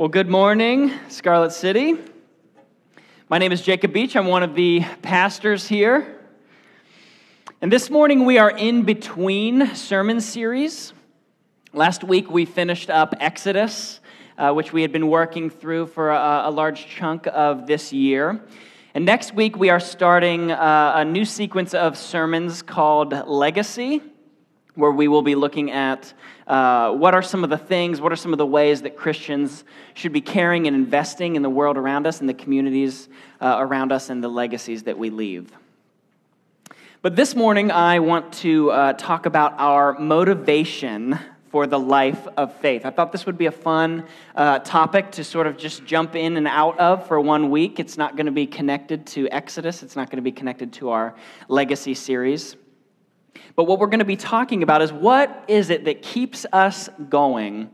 Well, good morning, Scarlet City. My name is Jacob Beach. I'm one of the pastors here. And this morning we are in between sermon series. Last week we finished up Exodus, which we had been working through for a large chunk of this year. And next week we are starting a new sequence of sermons called Legacy, where we will be looking at what are some of the things, what are some of the ways that Christians should be caring and investing in the world around us and the communities around us and the legacies that we leave. But this morning, I want to talk about our motivation for the life of faith. I thought this would be a fun topic to sort of just jump in and out of for 1 week. It's not going to be connected to Exodus. It's not going to be connected to our Legacy series. But what we're going to be talking about is what is it that keeps us going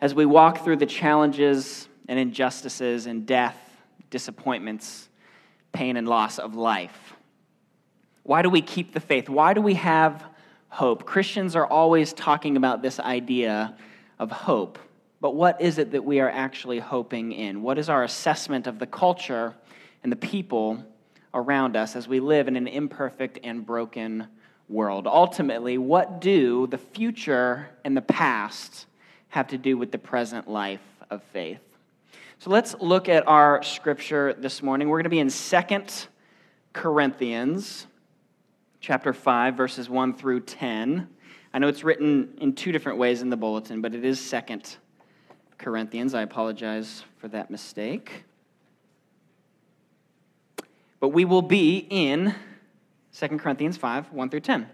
as we walk through the challenges and injustices and death, disappointments, pain and loss of life. Why do we keep the faith? Why do we have hope? Christians are always talking about this idea of hope. But what is it that we are actually hoping in? What is our assessment of the culture and the people around us as we live in an imperfect and broken world. Ultimately, what do the future and the past have to do with the present life of faith? So let's look at our scripture this morning. We're going to be in 2 Corinthians chapter 5, verses 1 through 10. I know it's written in two different ways in the bulletin, but it is 2 Corinthians. I apologize for that mistake. But we will be in 2 Corinthians 5, 1 through 10.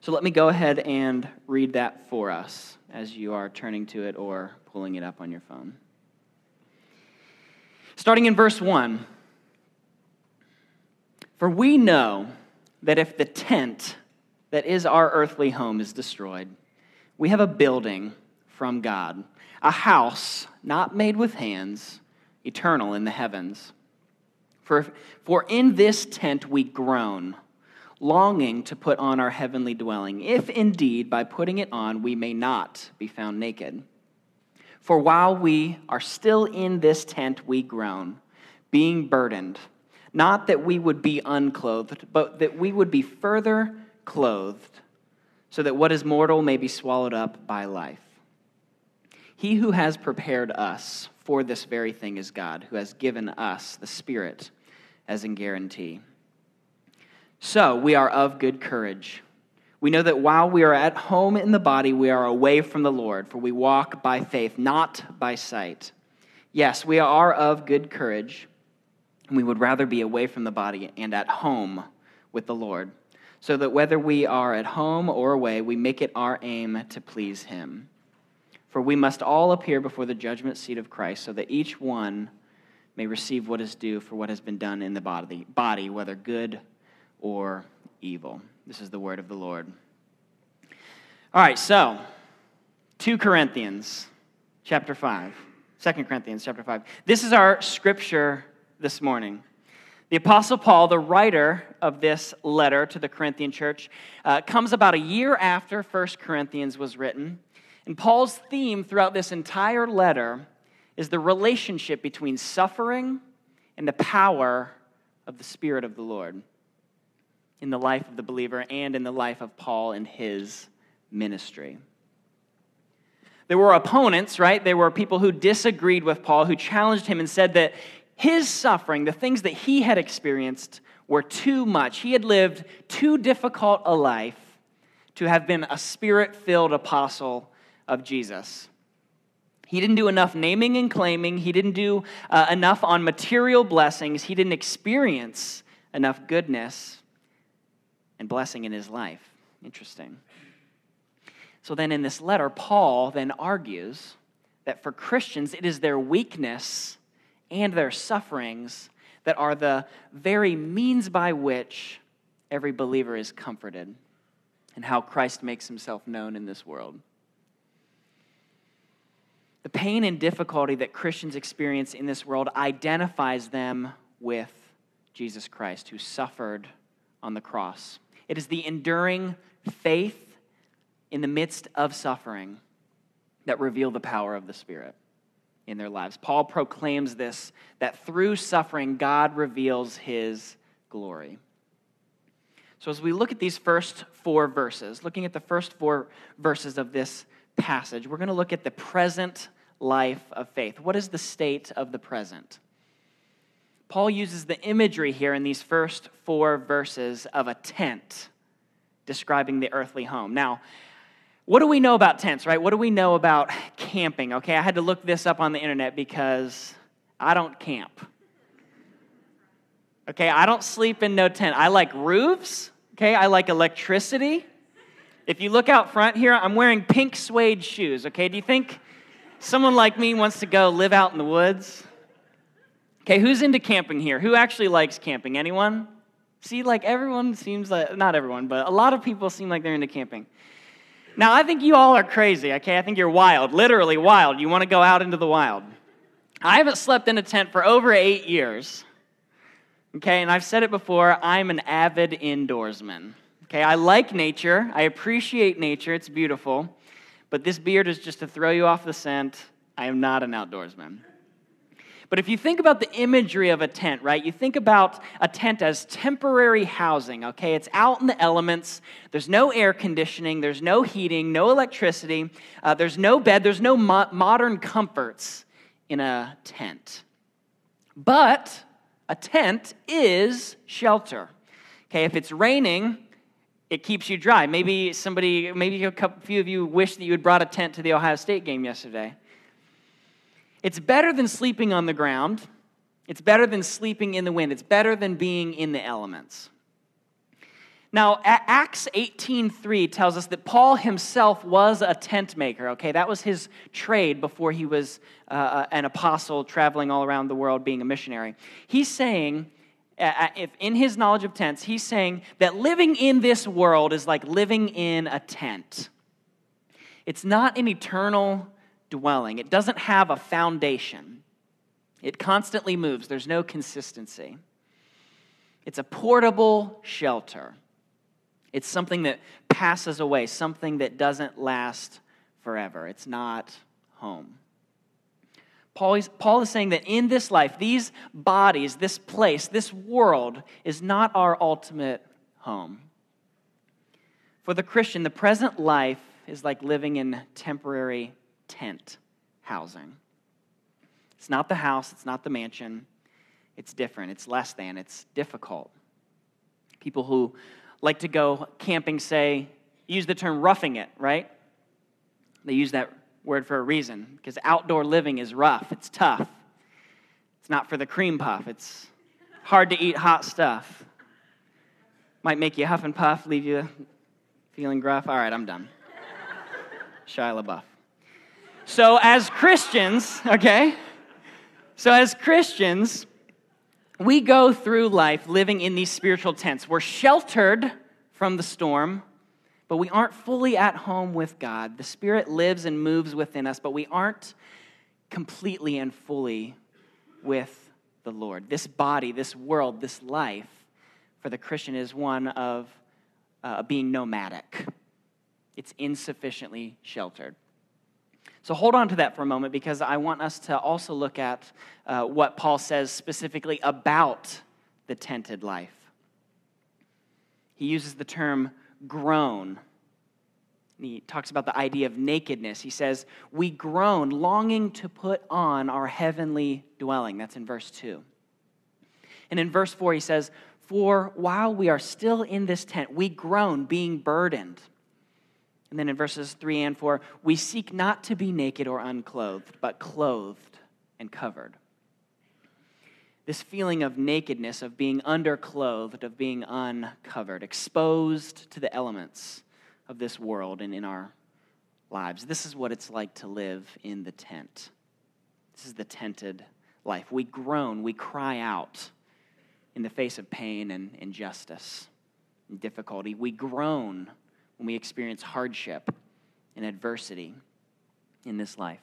So let me go ahead and read that for us as you are turning to it or pulling it up on your phone. Starting in verse 1. For we know that if the tent that is our earthly home is destroyed, we have a building from God, a house not made with hands, eternal in the heavens. For in this tent we groan, longing to put on our heavenly dwelling, if indeed by putting it on we may not be found naked. For while we are still in this tent we groan, being burdened, not that we would be unclothed, but that we would be further clothed, so that what is mortal may be swallowed up by life. He who has prepared us for this very thing is God, who has given us the Spirit as a guarantee. So we are of good courage. We know that while we are at home in the body, we are away from the Lord, for we walk by faith, not by sight. Yes, we are of good courage, and we would rather be away from the body and at home with the Lord, so that whether we are at home or away, we make it our aim to please Him. For we must all appear before the judgment seat of Christ, so that each one may receive what is due for what has been done in the body, whether good or evil. This is the word of the Lord. All right, so 2 Corinthians chapter 5. This is our scripture this morning. The Apostle Paul, the writer of this letter to the Corinthian church, comes about a year after 1 Corinthians was written. And Paul's theme throughout this entire letter is the relationship between suffering and the power of the Spirit of the Lord in the life of the believer and in the life of Paul and his ministry. There were opponents, right? There were people who disagreed with Paul, who challenged him and said that his suffering, the things that he had experienced, were too much. He had lived too difficult a life to have been a Spirit-filled apostle of Jesus. He didn't do enough naming and claiming. He didn't do enough on material blessings. He didn't experience enough goodness and blessing in his life. Interesting. So then in this letter, Paul then argues that for Christians, it is their weakness and their sufferings that are the very means by which every believer is comforted and how Christ makes himself known in this world. The pain and difficulty that Christians experience in this world identifies them with Jesus Christ, who suffered on the cross. It is the enduring faith in the midst of suffering that reveal the power of the Spirit. in their lives. Paul proclaims this, that through suffering, God reveals his glory. So as we look at these first four verses, looking at the first four verses of this passage, we're going to look at the present life of faith. What is the state of the present? Paul uses the imagery here in these first four verses of a tent describing the earthly home. Now, what do we know about tents, right? What do we know about camping? Okay, I had to look this up on the internet because I don't camp. Okay, I don't sleep in no tent. I like roofs, okay? I like electricity. If you look out front here, I'm wearing pink suede shoes, okay? Do you think someone like me wants to go live out in the woods? Okay, who's into camping here? Who actually likes camping? Anyone? See, like everyone seems like, not everyone, but a lot of people seem like they're into camping. Now, I think you all are crazy, okay? I think you're wild, literally wild. You want to go out into the wild. I haven't slept in a tent for over 8 years, okay? And I've said it before, I'm an avid indoorsman, okay? I like nature. I appreciate nature. It's beautiful. But this beard is just to throw you off the scent. I am not an outdoorsman. But if you think about the imagery of a tent, right, you think about a tent as temporary housing, okay? It's out in the elements. There's no air conditioning. There's no heating, no electricity. There's no bed. There's no modern comforts in a tent. But a tent is shelter, okay? If it's raining, it keeps you dry. Maybe a few of you wish that you had brought a tent to the Ohio State game yesterday. It's better than sleeping on the ground. It's better than sleeping in the wind. It's better than being in the elements. Now, Acts 18:3 tells us that Paul himself was a tent maker, okay? That was his trade before he was an apostle traveling all around the world being a missionary. He's saying, if in his knowledge of tents, he's saying that living in this world is like living in a tent. It's not an eternal dwelling. It doesn't have a foundation. It constantly moves. There's no consistency. It's a portable shelter. It's something that passes away, something that doesn't last forever. It's not home. Paul is saying that in this life, these bodies, this place, this world is not our ultimate home. For the Christian, the present life is like living in temporary tent housing. It's not the house, it's not the mansion. It's different, it's less than, it's difficult. People who like to go camping say, use the term roughing it, right? They use that word for a reason, because outdoor living is rough, it's tough. It's not for the cream puff, it's hard to eat hot stuff. Might make you huff and puff, leave you feeling gruff. All right, I'm done. Shia LaBeouf. So as Christians, we go through life living in these spiritual tents. We're sheltered from the storm, but we aren't fully at home with God. The Spirit lives and moves within us, but we aren't completely and fully with the Lord. This body, this world, this life for the Christian is one of being nomadic. It's insufficiently sheltered. So hold on to that for a moment, because I want us to also look at what Paul says specifically about the tented life. He uses the term groan. He talks about the idea of nakedness. He says, we groan, longing to put on our heavenly dwelling. That's in verse 2. And in verse 4, he says, for while we are still in this tent, we groan, being burdened. And then in verses 3 and 4, we seek not to be naked or unclothed, but clothed and covered. This feeling of nakedness, of being underclothed, of being uncovered, exposed to the elements of this world and in our lives. This is what it's like to live in the tent. This is the tented life. We groan, we cry out in the face of pain and injustice and difficulty. We groan when we experience hardship and adversity in this life.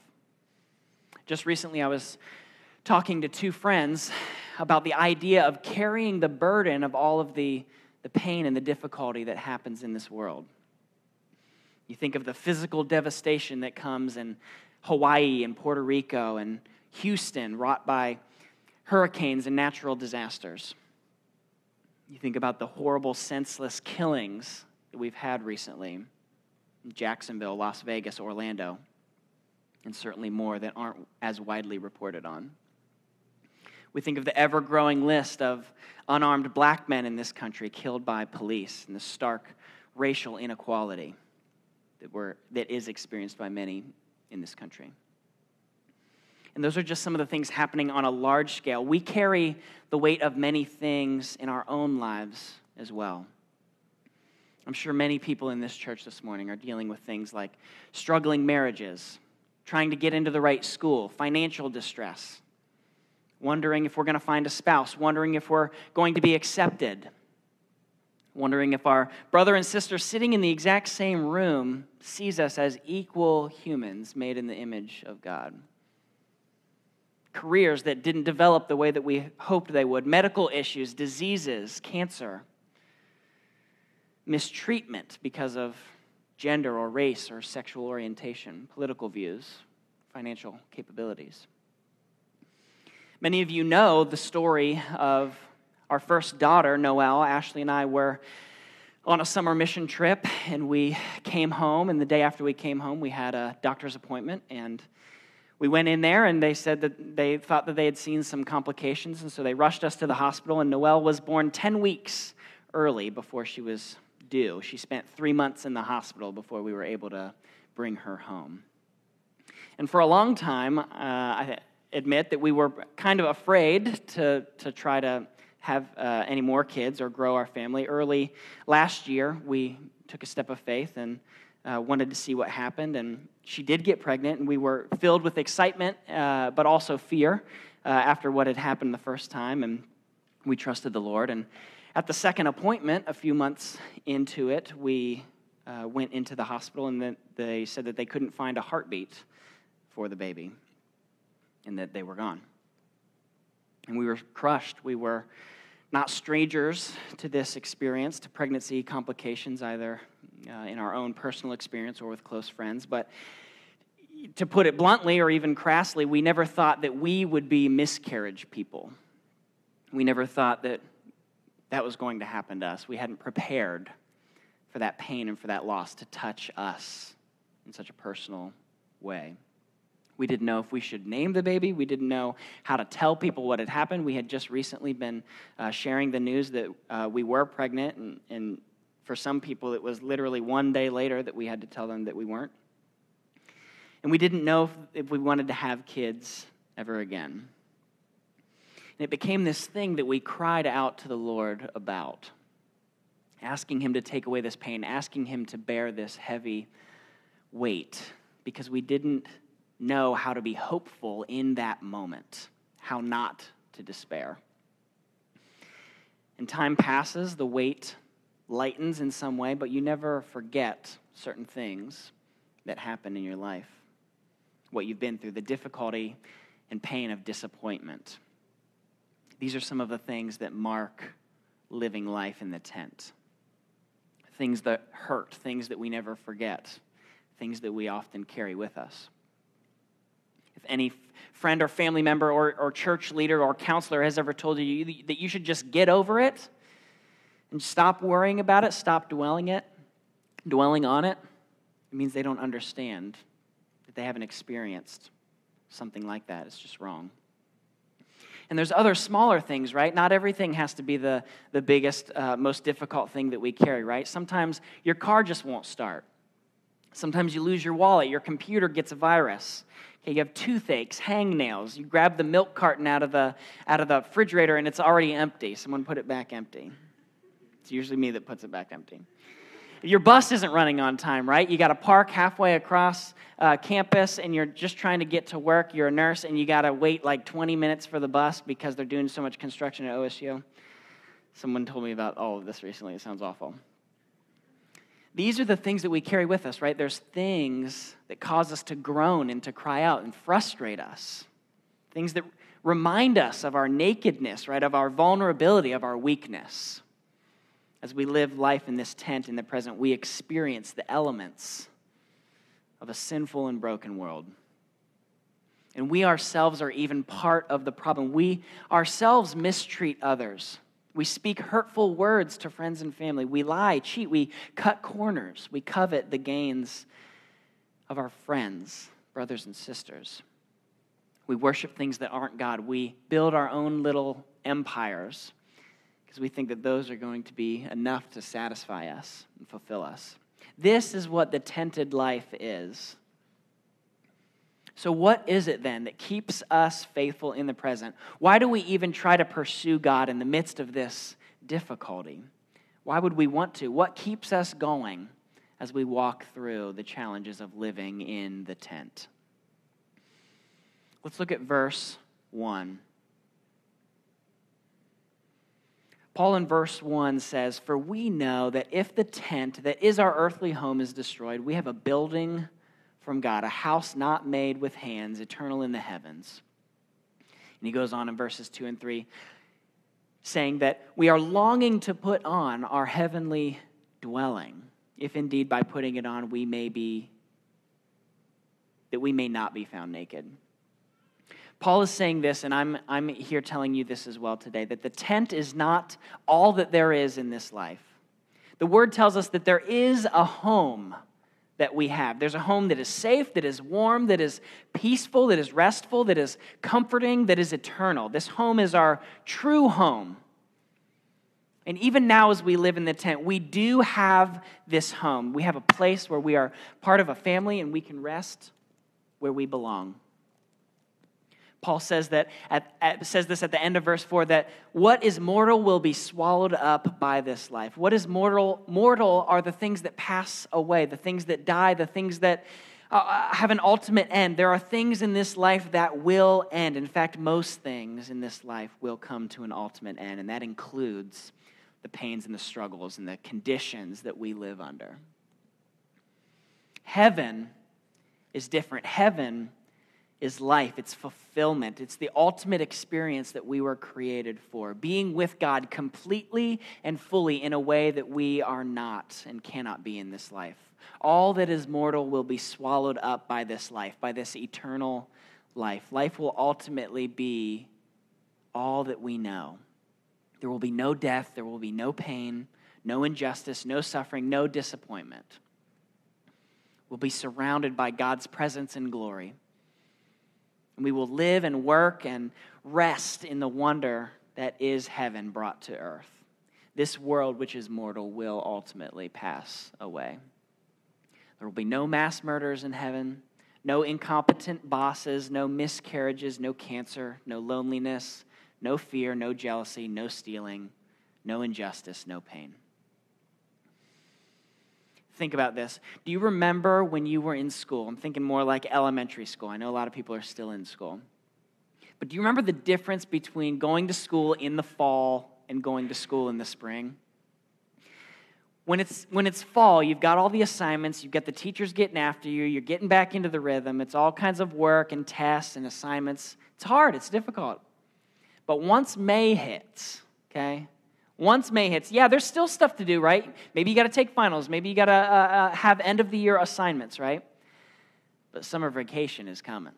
Just recently, I was talking to two friends about the idea of carrying the burden of all of the pain and the difficulty that happens in this world. You think of the physical devastation that comes in Hawaii and Puerto Rico and Houston wrought by hurricanes and natural disasters. You think about the horrible, senseless killings that we've had recently in Jacksonville, Las Vegas, Orlando, and certainly more that aren't as widely reported on. We think of the ever-growing list of unarmed black men in this country killed by police and the stark racial inequality that is experienced by many in this country. And those are just some of the things happening on a large scale. We carry the weight of many things in our own lives as well. I'm sure many people in this church this morning are dealing with things like struggling marriages, trying to get into the right school, financial distress, wondering if we're going to find a spouse, wondering if we're going to be accepted, wondering if our brother and sister sitting in the exact same room sees us as equal humans made in the image of God. Careers that didn't develop the way that we hoped they would, medical issues, diseases, cancer, mistreatment because of gender or race or sexual orientation, political views, financial capabilities. Many of you know the story of our first daughter, Noelle. Ashley and I were on a summer mission trip, and we came home, and the day after we came home, we had a doctor's appointment, and we went in there, and they said that they thought that they had seen some complications, and so they rushed us to the hospital, and Noelle was born 10 weeks early before she was due. She spent 3 months in the hospital before we were able to bring her home. And for a long time, I admit that we were kind of afraid to try to have any more kids or grow our family. Early last year, we took a step of faith and wanted to see what happened, and she did get pregnant, and we were filled with excitement, but also fear after what had happened the first time, and we trusted the Lord. And at the second appointment, a few months into it, we went into the hospital, and they said that they couldn't find a heartbeat for the baby, and that they were gone. And we were crushed. We were not strangers to this experience, to pregnancy complications, either in our own personal experience or with close friends. But to put it bluntly or even crassly, we never thought that we would be miscarriage people. We never thought that that was going to happen to us. We hadn't prepared for that pain and for that loss to touch us in such a personal way. We didn't know if we should name the baby. We didn't know how to tell people what had happened. We had just recently been sharing the news that we were pregnant, and for some people, it was literally one day later that we had to tell them that we weren't. And we didn't know if we wanted to have kids ever again. And it became this thing that we cried out to the Lord about, asking Him to take away this pain, asking Him to bear this heavy weight, because we didn't know how to be hopeful in that moment, how not to despair. And time passes, the weight lightens in some way, but you never forget certain things that happen in your life, what you've been through, the difficulty and pain of disappointment. These are some of the things that mark living life in the tent, things that hurt, things that we never forget, things that we often carry with us. If any friend or family member or church leader or counselor has ever told you that you should just get over it and stop worrying about it, stop dwelling on it, it means they don't understand, that they haven't experienced something like that. It's just wrong. And there's other smaller things, right? Not everything has to be the biggest, most difficult thing that we carry, right? Sometimes your car just won't start. Sometimes you lose your wallet, your computer gets a virus. Okay, you have toothaches, hangnails. You grab the milk carton out of the refrigerator and it's already empty. Someone put it back empty. It's usually me that puts it back empty. Your bus isn't running on time, right? You got to park halfway across campus, and you're just trying to get to work. You're a nurse, and you got to wait like 20 minutes for the bus because they're doing so much construction at OSU. Someone told me about all of this recently. It sounds awful. These are the things that we carry with us, right? There's things that cause us to groan and to cry out and frustrate us. Things that remind us of our nakedness, right? Of our vulnerability, of our weakness. As we live life in this tent in the present, we experience the elements of a sinful and broken world And we ourselves are even part of the problem. We ourselves mistreat others. We speak hurtful words to friends and family. We lie, cheat, we cut corners. We covet the gains of our friends, brothers and sisters. We worship things that aren't God. We build our own little empires because we think that those are going to be enough to satisfy us and fulfill us. This is what the tented life is. So what is it then that keeps us faithful in the present? Why do we even try to pursue God in the midst of this difficulty? Why would we want to? What keeps us going as we walk through the challenges of living in the tent? Let's look at verse 1. Paul in verse 1 says, "For we know that if the tent that is our earthly home is destroyed, we have a building from God, a house not made with hands, eternal in the heavens." And he goes on in verses 2 and 3, saying that we are longing to put on our heavenly dwelling, if indeed by putting it on we may not be found naked. Paul is saying this, and I'm here telling you this as well today, that the tent is not all that there is in this life. The word tells us that there is a home that we have. There's a home that is safe, that is warm, that is peaceful, that is restful, that is comforting, that is eternal. This home is our true home. And even now as we live in the tent, we do have this home. We have a place where we are part of a family and we can rest where we belong. Paul says that says this at the end of verse 4, that what is mortal will be swallowed up by this life. What is mortal? Mortal are the things that pass away, the things that die, the things that have an ultimate end. There are things in this life that will end. In fact, most things in this life will come to an ultimate end, and that includes the pains and the struggles and the conditions that we live under. Heaven is different. Heaven is life, it's fulfillment, it's the ultimate experience that we were created for, being with God completely and fully in a way that we are not and cannot be in this life. All that is mortal will be swallowed up by this life, by this eternal life. Life will ultimately be all that we know. There will be no death, there will be no pain, no injustice, no suffering, no disappointment. We'll be surrounded by God's presence and glory. And we will live and work and rest in the wonder that is heaven brought to earth. This world, which is mortal, will ultimately pass away. There will be no mass murders in heaven, no incompetent bosses, no miscarriages, no cancer, no loneliness, no fear, no jealousy, no stealing, no injustice, no pain. Think about this. Do you remember when you were in school? I'm thinking more like elementary school. I know a lot of people are still in school. But do you remember the difference between going to school in the fall and going to school in the spring? When it's fall, you've got all the assignments, you've got the teachers getting after you, you're getting back into the rhythm. It's all kinds of work and tests and assignments. It's hard, it's difficult. But once May hits, okay? Once May hits, yeah, there's still stuff to do, right? Maybe you got to take finals. Maybe you got to have end-of-the-year assignments, right? But summer vacation is coming.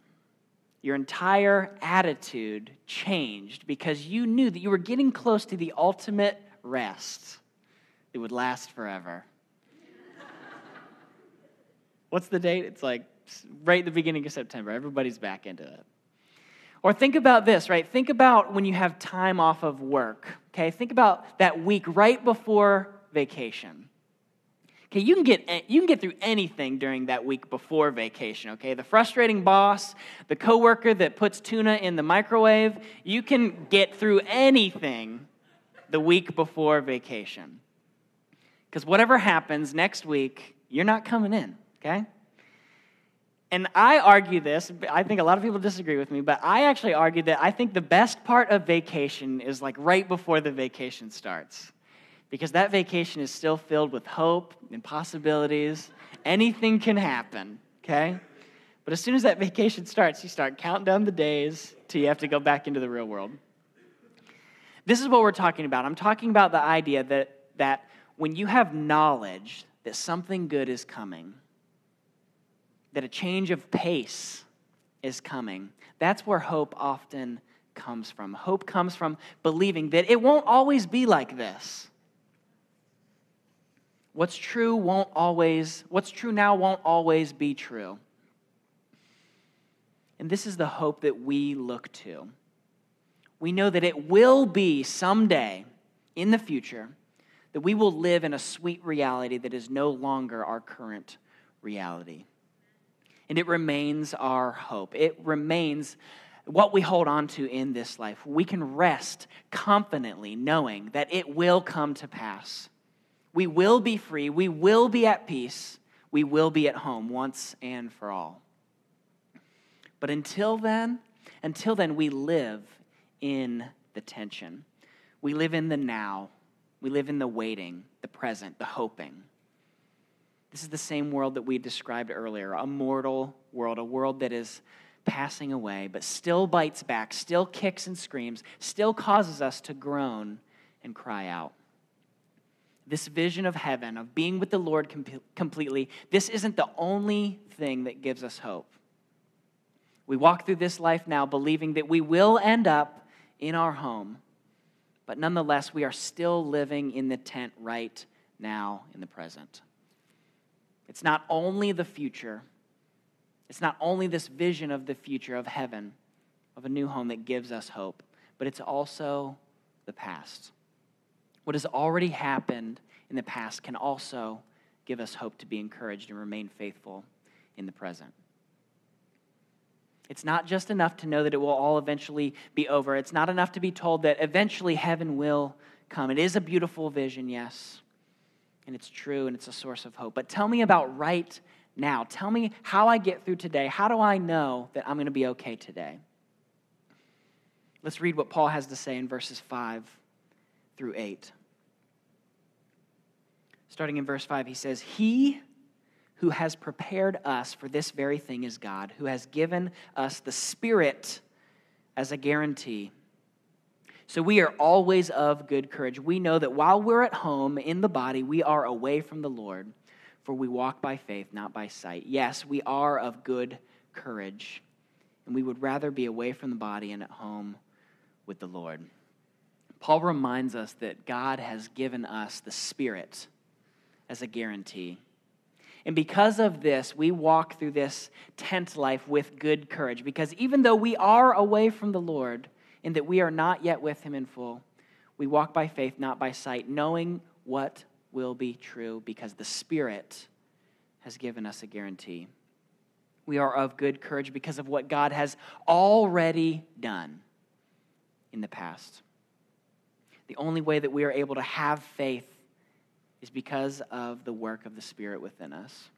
Your entire attitude changed because you knew that you were getting close to the ultimate rest. It would last forever. What's the date? It's like right at the beginning of September. Everybody's back into it. Or think about this, right? Think about when you have time off of work, okay? Think about that week right before vacation. Okay, you can get through anything during that week before vacation, okay? The frustrating boss, the coworker that puts tuna in the microwave, you can get through anything the week before vacation. Because whatever happens next week, you're not coming in, okay? And I argue this, I think a lot of people disagree with me, but I actually argue that I think the best part of vacation is like right before the vacation starts. Because that vacation is still filled with hope and possibilities. Anything can happen, okay? But as soon as that vacation starts, you start counting down the days till you have to go back into the real world. This is what we're talking about. I'm talking about the idea that when you have knowledge that something good is coming, that a change of pace is coming, That's where hope often comes from. Hope comes from believing that it won't always be like this. What's true now won't always be true. And this is the hope that we look to. We know that it will be someday in the future that we will live in a sweet reality that is no longer our current reality. And it remains our hope. It remains what we hold on to in this life. We can rest confidently knowing that it will come to pass. We will be free. We will be at peace. We will be at home once and for all. But until then, we live in the tension. We live in the now. We live in the waiting, the present, the hoping. This is the same world that we described earlier, a mortal world, a world that is passing away, but still bites back, still kicks and screams, still causes us to groan and cry out. This vision of heaven, of being with the Lord completely, this isn't the only thing that gives us hope. We walk through this life now believing that we will end up in our home, but nonetheless, we are still living in the tent right now in the present. It's not only the future. It's not only this vision of the future of heaven, of a new home that gives us hope, but it's also the past. What has already happened in the past can also give us hope to be encouraged and remain faithful in the present. It's not just enough to know that it will all eventually be over. It's not enough to be told that eventually heaven will come. It is a beautiful vision, yes, and it's true, and it's a source of hope. But tell me about right now. Tell me how I get through today. How do I know that I'm going to be okay today? Let's read what Paul has to say in verses 5 through 8. Starting in verse 5, he says, "He who has prepared us for this very thing is God, who has given us the Spirit as a guarantee. So we are always of good courage. We know that while we're at home in the body, we are away from the Lord, for we walk by faith, not by sight. Yes, we are of good courage, and we would rather be away from the body and at home with the Lord." Paul reminds us that God has given us the Spirit as a guarantee. And because of this, we walk through this tent life with good courage, because even though we are away from the Lord, in that we are not yet with him in full, we walk by faith, not by sight, knowing what will be true, because the Spirit has given us a guarantee. We are of good courage because of what God has already done in the past. The only way that we are able to have faith is because of the work of the Spirit within us.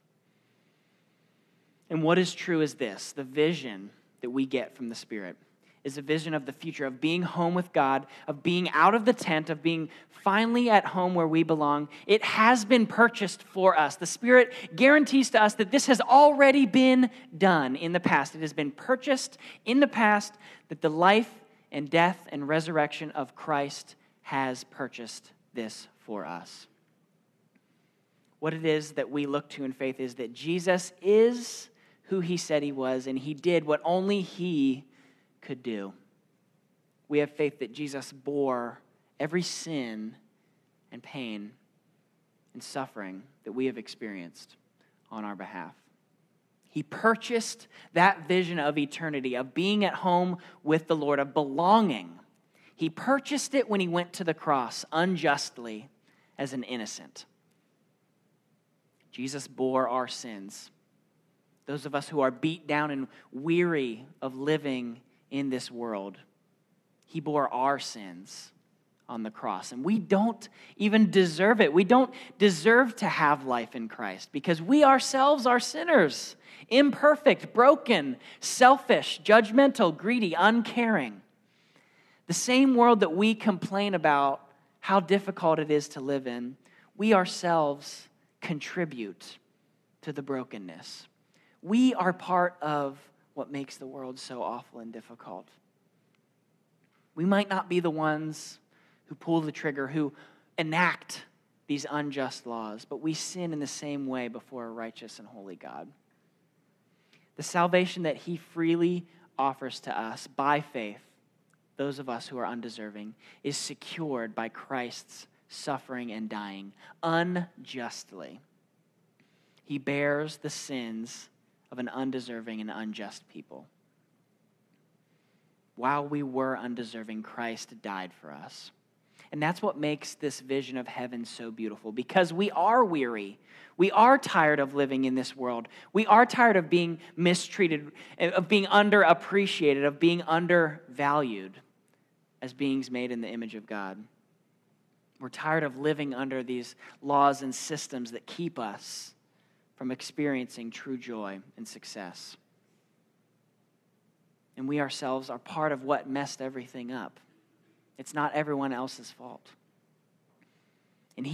And what is true is this: the vision that we get from the Spirit is a vision of the future, of being home with God, of being out of the tent, of being finally at home where we belong. It has been purchased for us. The Spirit guarantees to us that this has already been done in the past. It has been purchased in the past, that the life and death and resurrection of Christ has purchased this for us. What it is that we look to in faith is that Jesus is who he said he was, and he did what only he could do. We have faith that Jesus bore every sin and pain and suffering that we have experienced on our behalf. He purchased that vision of eternity, of being at home with the Lord, of belonging. He purchased it when he went to the cross unjustly as an innocent. Jesus bore our sins. Those of us who are beat down and weary of living in this world, he bore our sins on the cross. And we don't even deserve it. We don't deserve to have life in Christ, because we ourselves are sinners, imperfect, broken, selfish, judgmental, greedy, uncaring. The same world that we complain about how difficult it is to live in, we ourselves contribute to the brokenness. We are part of what makes the world so awful and difficult. We might not be the ones who pull the trigger, who enact these unjust laws, but we sin in the same way before a righteous and holy God. The salvation that he freely offers to us by faith, those of us who are undeserving, is secured by Christ's suffering and dying unjustly. He bears the sins of an undeserving and unjust people. While we were undeserving, Christ died for us. And that's what makes this vision of heaven so beautiful, because we are weary. We are tired of living in this world. We are tired of being mistreated, of being underappreciated, of being undervalued as beings made in the image of God. We're tired of living under these laws and systems that keep us from experiencing true joy and success. And we ourselves are part of what messed everything up. It's not everyone else's fault. And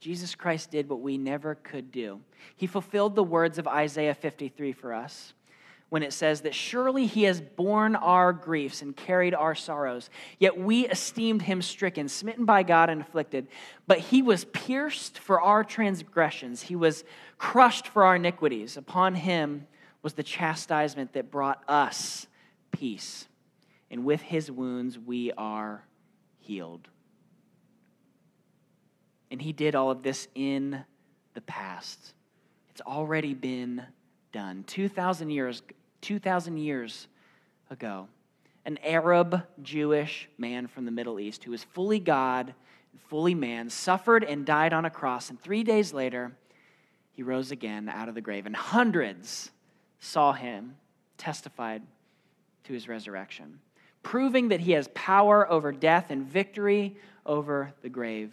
Jesus Christ did what we never could do. He fulfilled the words of Isaiah 53 for us when it says that surely he has borne our griefs and carried our sorrows, yet we esteemed him stricken, smitten by God and afflicted. But he was pierced for our transgressions. He was crushed for our iniquities. Upon him was the chastisement that brought us peace. And with his wounds, we are healed. And he did all of this in the past. It's already been done. 2,000 years ago, an Arab Jewish man from the Middle East who was fully God and fully man suffered and died on a cross. And 3 days later, he rose again out of the grave. And hundreds saw him, testified to his resurrection, proving that he has power over death and victory over the grave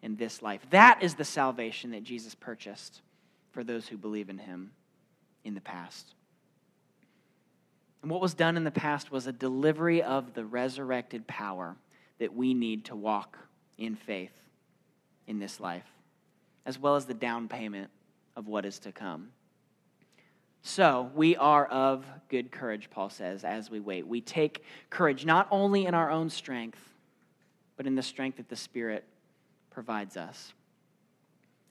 in this life. That is the salvation that Jesus purchased for those who believe in him in the past. And what was done in the past was a delivery of the resurrected power that we need to walk in faith in this life, as well as the down payment of what is to come. So we are of good courage, Paul says, as we wait. We take courage not only in our own strength, but in the strength that the Spirit provides us.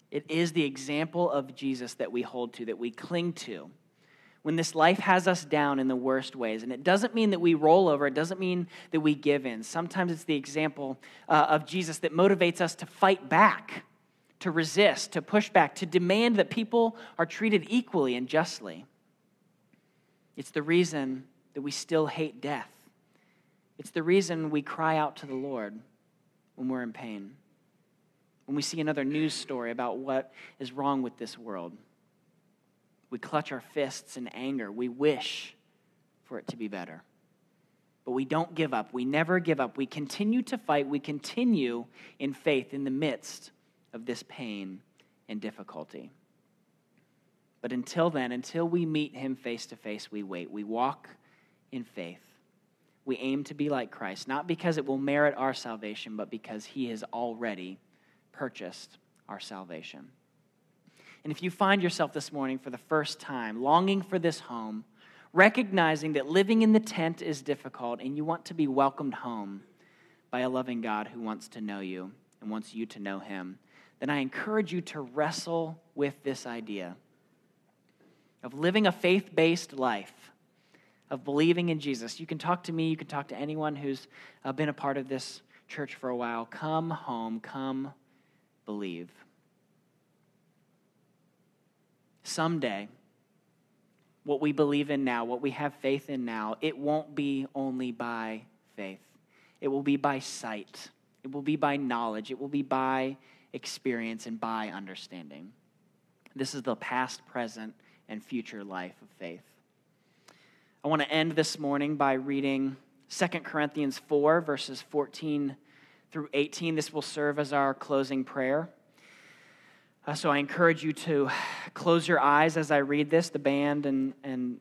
It is the example of Jesus that we hold to, that we cling to, when this life has us down in the worst ways. And it doesn't mean that we roll over. It doesn't mean that we give in. Sometimes it's the example of Jesus that motivates us to fight back, to resist, to push back, to demand that people are treated equally and justly. It's the reason that we still hate death. It's the reason we cry out to the Lord when we're in pain, when we see another news story about what is wrong with this world. We clutch our fists in anger. We wish for it to be better. But we don't give up. We never give up. We continue to fight. We continue in faith in the midst of this pain and difficulty. But until then, until we meet him face to face, we wait. We walk in faith. We aim to be like Christ, not because it will merit our salvation, but because he has already purchased our salvation. And if you find yourself this morning for the first time longing for this home, recognizing that living in the tent is difficult and you want to be welcomed home by a loving God who wants to know you and wants you to know him, then I encourage you to wrestle with this idea of living a faith-based life, of believing in Jesus. You can talk to me. You can talk to anyone who's been a part of this church for a while. Come home. Come believe. Someday, what we believe in now, what we have faith in now, it won't be only by faith. It will be by sight. It will be by knowledge. It will be by experience and by understanding. This is the past, present, and future life of faith. I want to end this morning by reading 2 Corinthians 4, verses 14 through 18. This will serve as our closing prayer. So I encourage you to close your eyes as I read this. The band and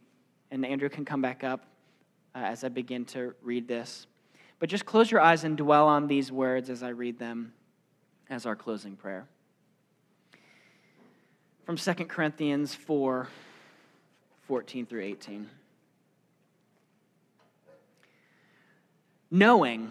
Andrew can come back up as I begin to read this. But just close your eyes and dwell on these words as I read them as our closing prayer. From 2 Corinthians 4, 14 through 18. Knowing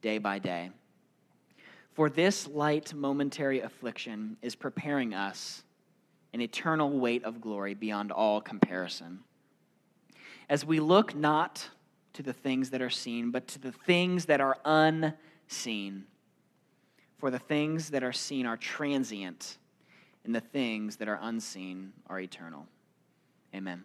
day by day. For this light momentary affliction is preparing us an eternal weight of glory beyond all comparison, as we look not to the things that are seen, but to the things that are unseen. For the things that are seen are transient, and the things that are unseen are eternal. Amen.